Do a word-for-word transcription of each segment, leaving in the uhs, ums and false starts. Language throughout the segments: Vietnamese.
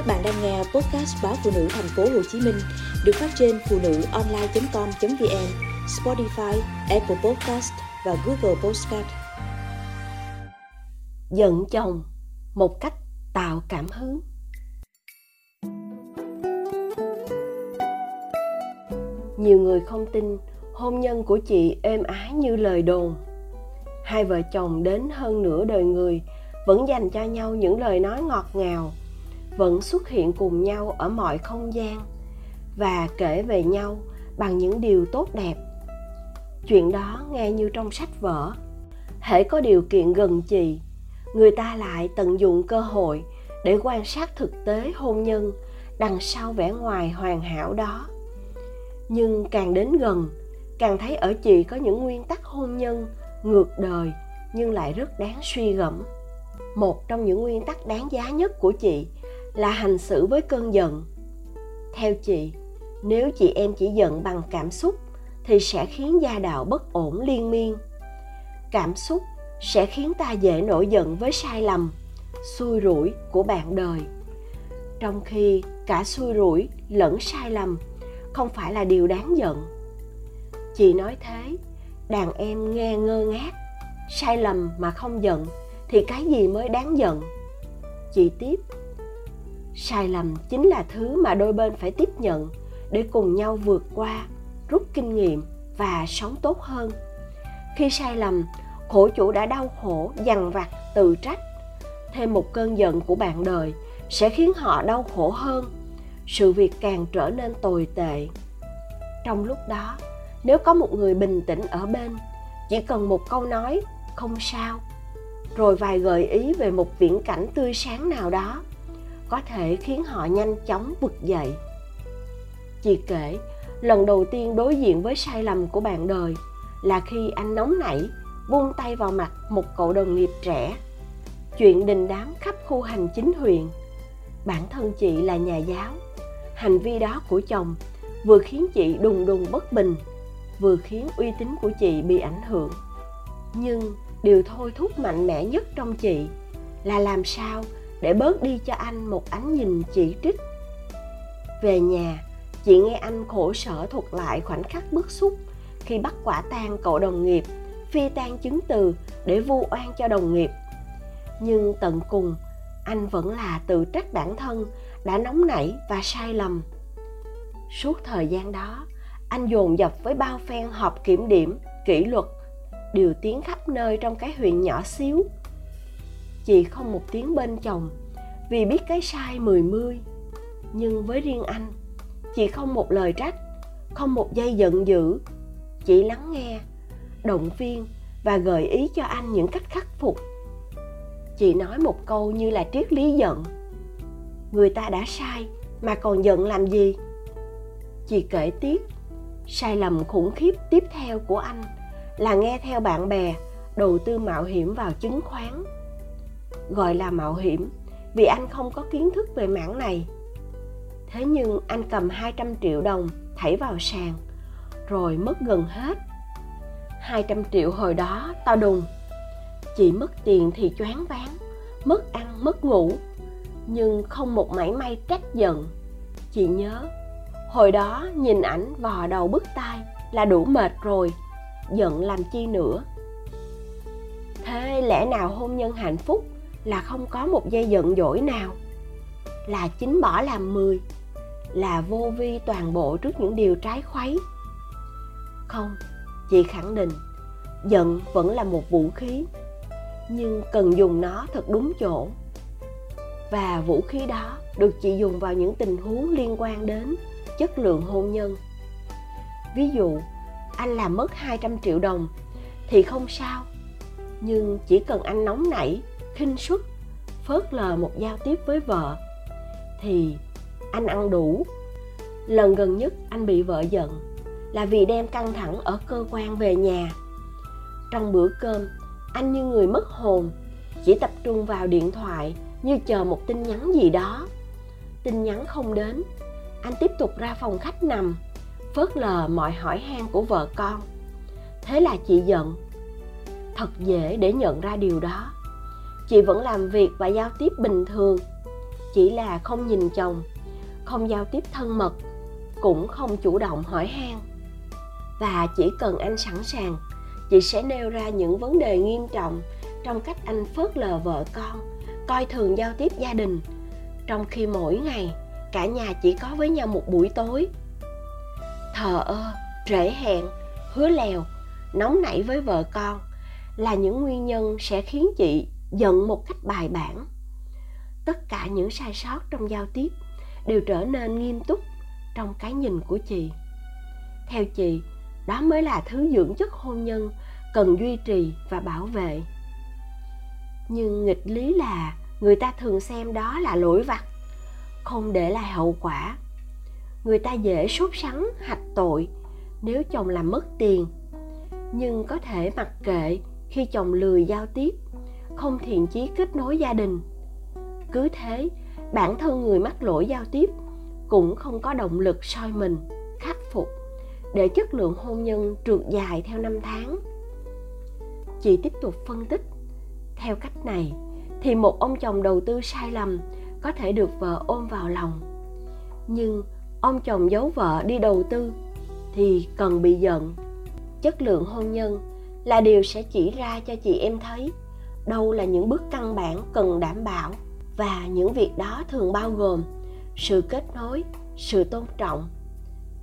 Các bạn đang nghe podcast báo Phụ Nữ Thành phố Hồ Chí Minh được phát trên phụ nữ online chấm com chấm vn, Spotify, Apple Podcast và Google Podcast. Giận chồng một cách tạo cảm hứng. Nhiều người không tin hôn nhân của chị êm ái như lời đồn. Hai vợ chồng đến hơn nửa đời người vẫn dành cho nhau những lời nói ngọt ngào, vẫn xuất hiện cùng nhau ở mọi không gian và kể về nhau bằng những điều tốt đẹp. Chuyện đó nghe như trong sách vở. Hễ có điều kiện gần chị, người ta lại tận dụng cơ hội để quan sát thực tế hôn nhân đằng sau vẻ ngoài hoàn hảo đó. Nhưng càng đến gần, càng thấy ở chị có những nguyên tắc hôn nhân ngược đời nhưng lại rất đáng suy gẫm. Một trong những nguyên tắc đáng giá nhất của chị là hành xử với cơn giận. Theo chị, nếu chị em chỉ giận bằng cảm xúc thì sẽ khiến gia đạo bất ổn liên miên. Cảm xúc sẽ khiến ta dễ nổi giận với sai lầm, xui rủi của bạn đời. Trong khi cả xui rủi lẫn sai lầm không phải là điều đáng giận. Chị nói thế, đàn em nghe ngơ ngác. Sai lầm mà không giận thì cái gì mới đáng giận? Chị tiếp: sai lầm chính là thứ mà đôi bên phải tiếp nhận để cùng nhau vượt qua, rút kinh nghiệm và sống tốt hơn. Khi sai lầm, khổ chủ đã đau khổ, dằn vặt, tự trách. Thêm một cơn giận của bạn đời sẽ khiến họ đau khổ hơn. Sự việc càng trở nên tồi tệ. Trong lúc đó, nếu có một người bình tĩnh ở bên, chỉ cần một câu nói "không sao", rồi vài gợi ý về một viễn cảnh tươi sáng nào đó, có thể khiến họ nhanh chóng vực dậy. Chị kể, lần đầu tiên đối diện với sai lầm của bạn đời là khi anh nóng nảy buông tay vào mặt một cậu đồng nghiệp trẻ. Chuyện đình đám khắp khu hành chính huyện. Bản thân chị là nhà giáo. Hành vi đó của chồng vừa khiến chị đùng đùng bất bình, vừa khiến uy tín của chị bị ảnh hưởng. Nhưng điều thôi thúc mạnh mẽ nhất trong chị là làm sao để bớt đi cho anh một ánh nhìn chỉ trích. Về nhà, chị nghe anh khổ sở thuật lại khoảnh khắc bức xúc khi bắt quả tang cậu đồng nghiệp phi tang chứng từ để vu oan cho đồng nghiệp. Nhưng tận cùng, anh vẫn là tự trách bản thân đã nóng nảy và sai lầm. Suốt thời gian đó, anh dồn dập với bao phen họp kiểm điểm, kỷ luật, điều tiếng khắp nơi trong cái huyện nhỏ xíu. Chị không một tiếng bên chồng vì biết cái sai mười mươi. Nhưng với riêng anh, chị không một lời trách, không một giây giận dữ. Chị lắng nghe, động viên và gợi ý cho anh những cách khắc phục. Chị nói một câu như là triết lý giận: người ta đã sai mà còn giận làm gì? Chị kể tiếp, sai lầm khủng khiếp tiếp theo của anh là nghe theo bạn bè đầu tư mạo hiểm vào chứng khoán. Gọi là mạo hiểm vì anh không có kiến thức về mảng này. Thế nhưng anh cầm hai trăm triệu đồng thảy vào sàn rồi mất gần hết. Hai trăm triệu hồi đó to đùng. Chị mất tiền thì choáng váng, mất ăn mất ngủ, nhưng không một mảy may trách giận. Chị nhớ hồi đó nhìn ảnh vò đầu bứt tai là đủ mệt rồi, giận làm chi nữa. Thế lẽ nào hôn nhân hạnh phúc là không có một giây giận dỗi nào? Là chín bỏ làm mười? Là vô vi toàn bộ trước những điều trái khuấy? Không, chị khẳng định, giận vẫn là một vũ khí, nhưng cần dùng nó thật đúng chỗ. Và vũ khí đó được chị dùng vào những tình huống liên quan đến chất lượng hôn nhân. Ví dụ, anh làm mất hai trăm triệu đồng thì không sao, nhưng chỉ cần anh nóng nảy, khinh suất, phớt lờ một giao tiếp với vợ thì anh ăn đủ. Lần gần nhất anh bị vợ giận là vì đem căng thẳng ở cơ quan về nhà. Trong bữa cơm, anh như người mất hồn, chỉ tập trung vào điện thoại như chờ một tin nhắn gì đó. Tin nhắn không đến, anh tiếp tục ra phòng khách nằm, phớt lờ mọi hỏi han của vợ con. Thế là chị giận. Thật dễ để nhận ra điều đó. Chị vẫn làm việc và giao tiếp bình thường, chỉ là không nhìn chồng, không giao tiếp thân mật, cũng không chủ động hỏi han. Và chỉ cần anh sẵn sàng, chị sẽ nêu ra những vấn đề nghiêm trọng trong cách anh phớt lờ vợ con, coi thường giao tiếp gia đình, trong khi mỗi ngày cả nhà chỉ có với nhau một buổi tối. Thờ ơ, trễ hẹn, hứa lèo, nóng nảy với vợ con là những nguyên nhân sẽ khiến chị giận một cách bài bản. Tất cả những sai sót trong giao tiếp đều trở nên nghiêm túc trong cái nhìn của chị. Theo chị, đó mới là thứ dưỡng chất hôn nhân cần duy trì và bảo vệ. Nhưng nghịch lý là người ta thường xem đó là lỗi vặt, không để lại hậu quả. Người ta dễ sốt sắng hạch tội nếu chồng làm mất tiền, nhưng có thể mặc kệ khi chồng lười giao tiếp, không thiện chí kết nối gia đình. Cứ thế, bản thân người mắc lỗi giao tiếp cũng không có động lực soi mình, khắc phục, để chất lượng hôn nhân trượt dài theo năm tháng. Chị tiếp tục phân tích. Theo cách này thì một ông chồng đầu tư sai lầm có thể được vợ ôm vào lòng. Nhưng ông chồng giấu vợ đi đầu tư thì cần bị giận. Chất lượng hôn nhân là điều sẽ chỉ ra cho chị em thấy đâu là những bước căn bản cần đảm bảo, và những việc đó thường bao gồm sự kết nối, sự tôn trọng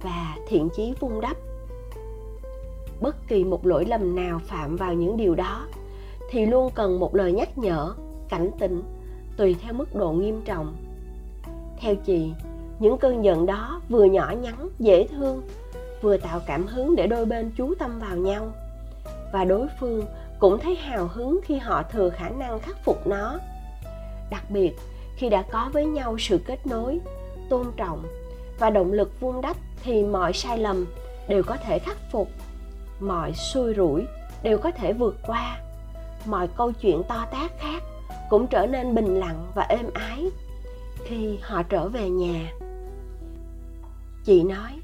và thiện chí vun đắp. Bất kỳ một lỗi lầm nào phạm vào những điều đó thì luôn cần một lời nhắc nhở, cảnh tỉnh tùy theo mức độ nghiêm trọng. Theo chị, những cơn giận đó vừa nhỏ nhắn, dễ thương, vừa tạo cảm hứng để đôi bên chú tâm vào nhau, và đối phương cũng thấy hào hứng khi họ thừa khả năng khắc phục nó. Đặc biệt khi đã có với nhau sự kết nối, tôn trọng và động lực vun đắp thì mọi sai lầm đều có thể khắc phục, mọi xui rủi đều có thể vượt qua, mọi câu chuyện to tát khác cũng trở nên bình lặng và êm ái khi họ trở về nhà. Chị nói,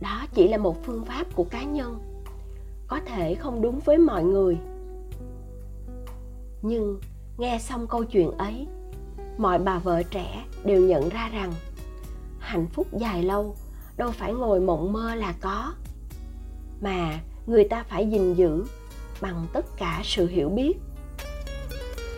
đó chỉ là một phương pháp của cá nhân, có thể không đúng với mọi người. Nhưng nghe xong câu chuyện ấy, mọi bà vợ trẻ đều nhận ra rằng hạnh phúc dài lâu đâu phải ngồi mộng mơ là có, mà người ta phải gìn giữ bằng tất cả sự hiểu biết.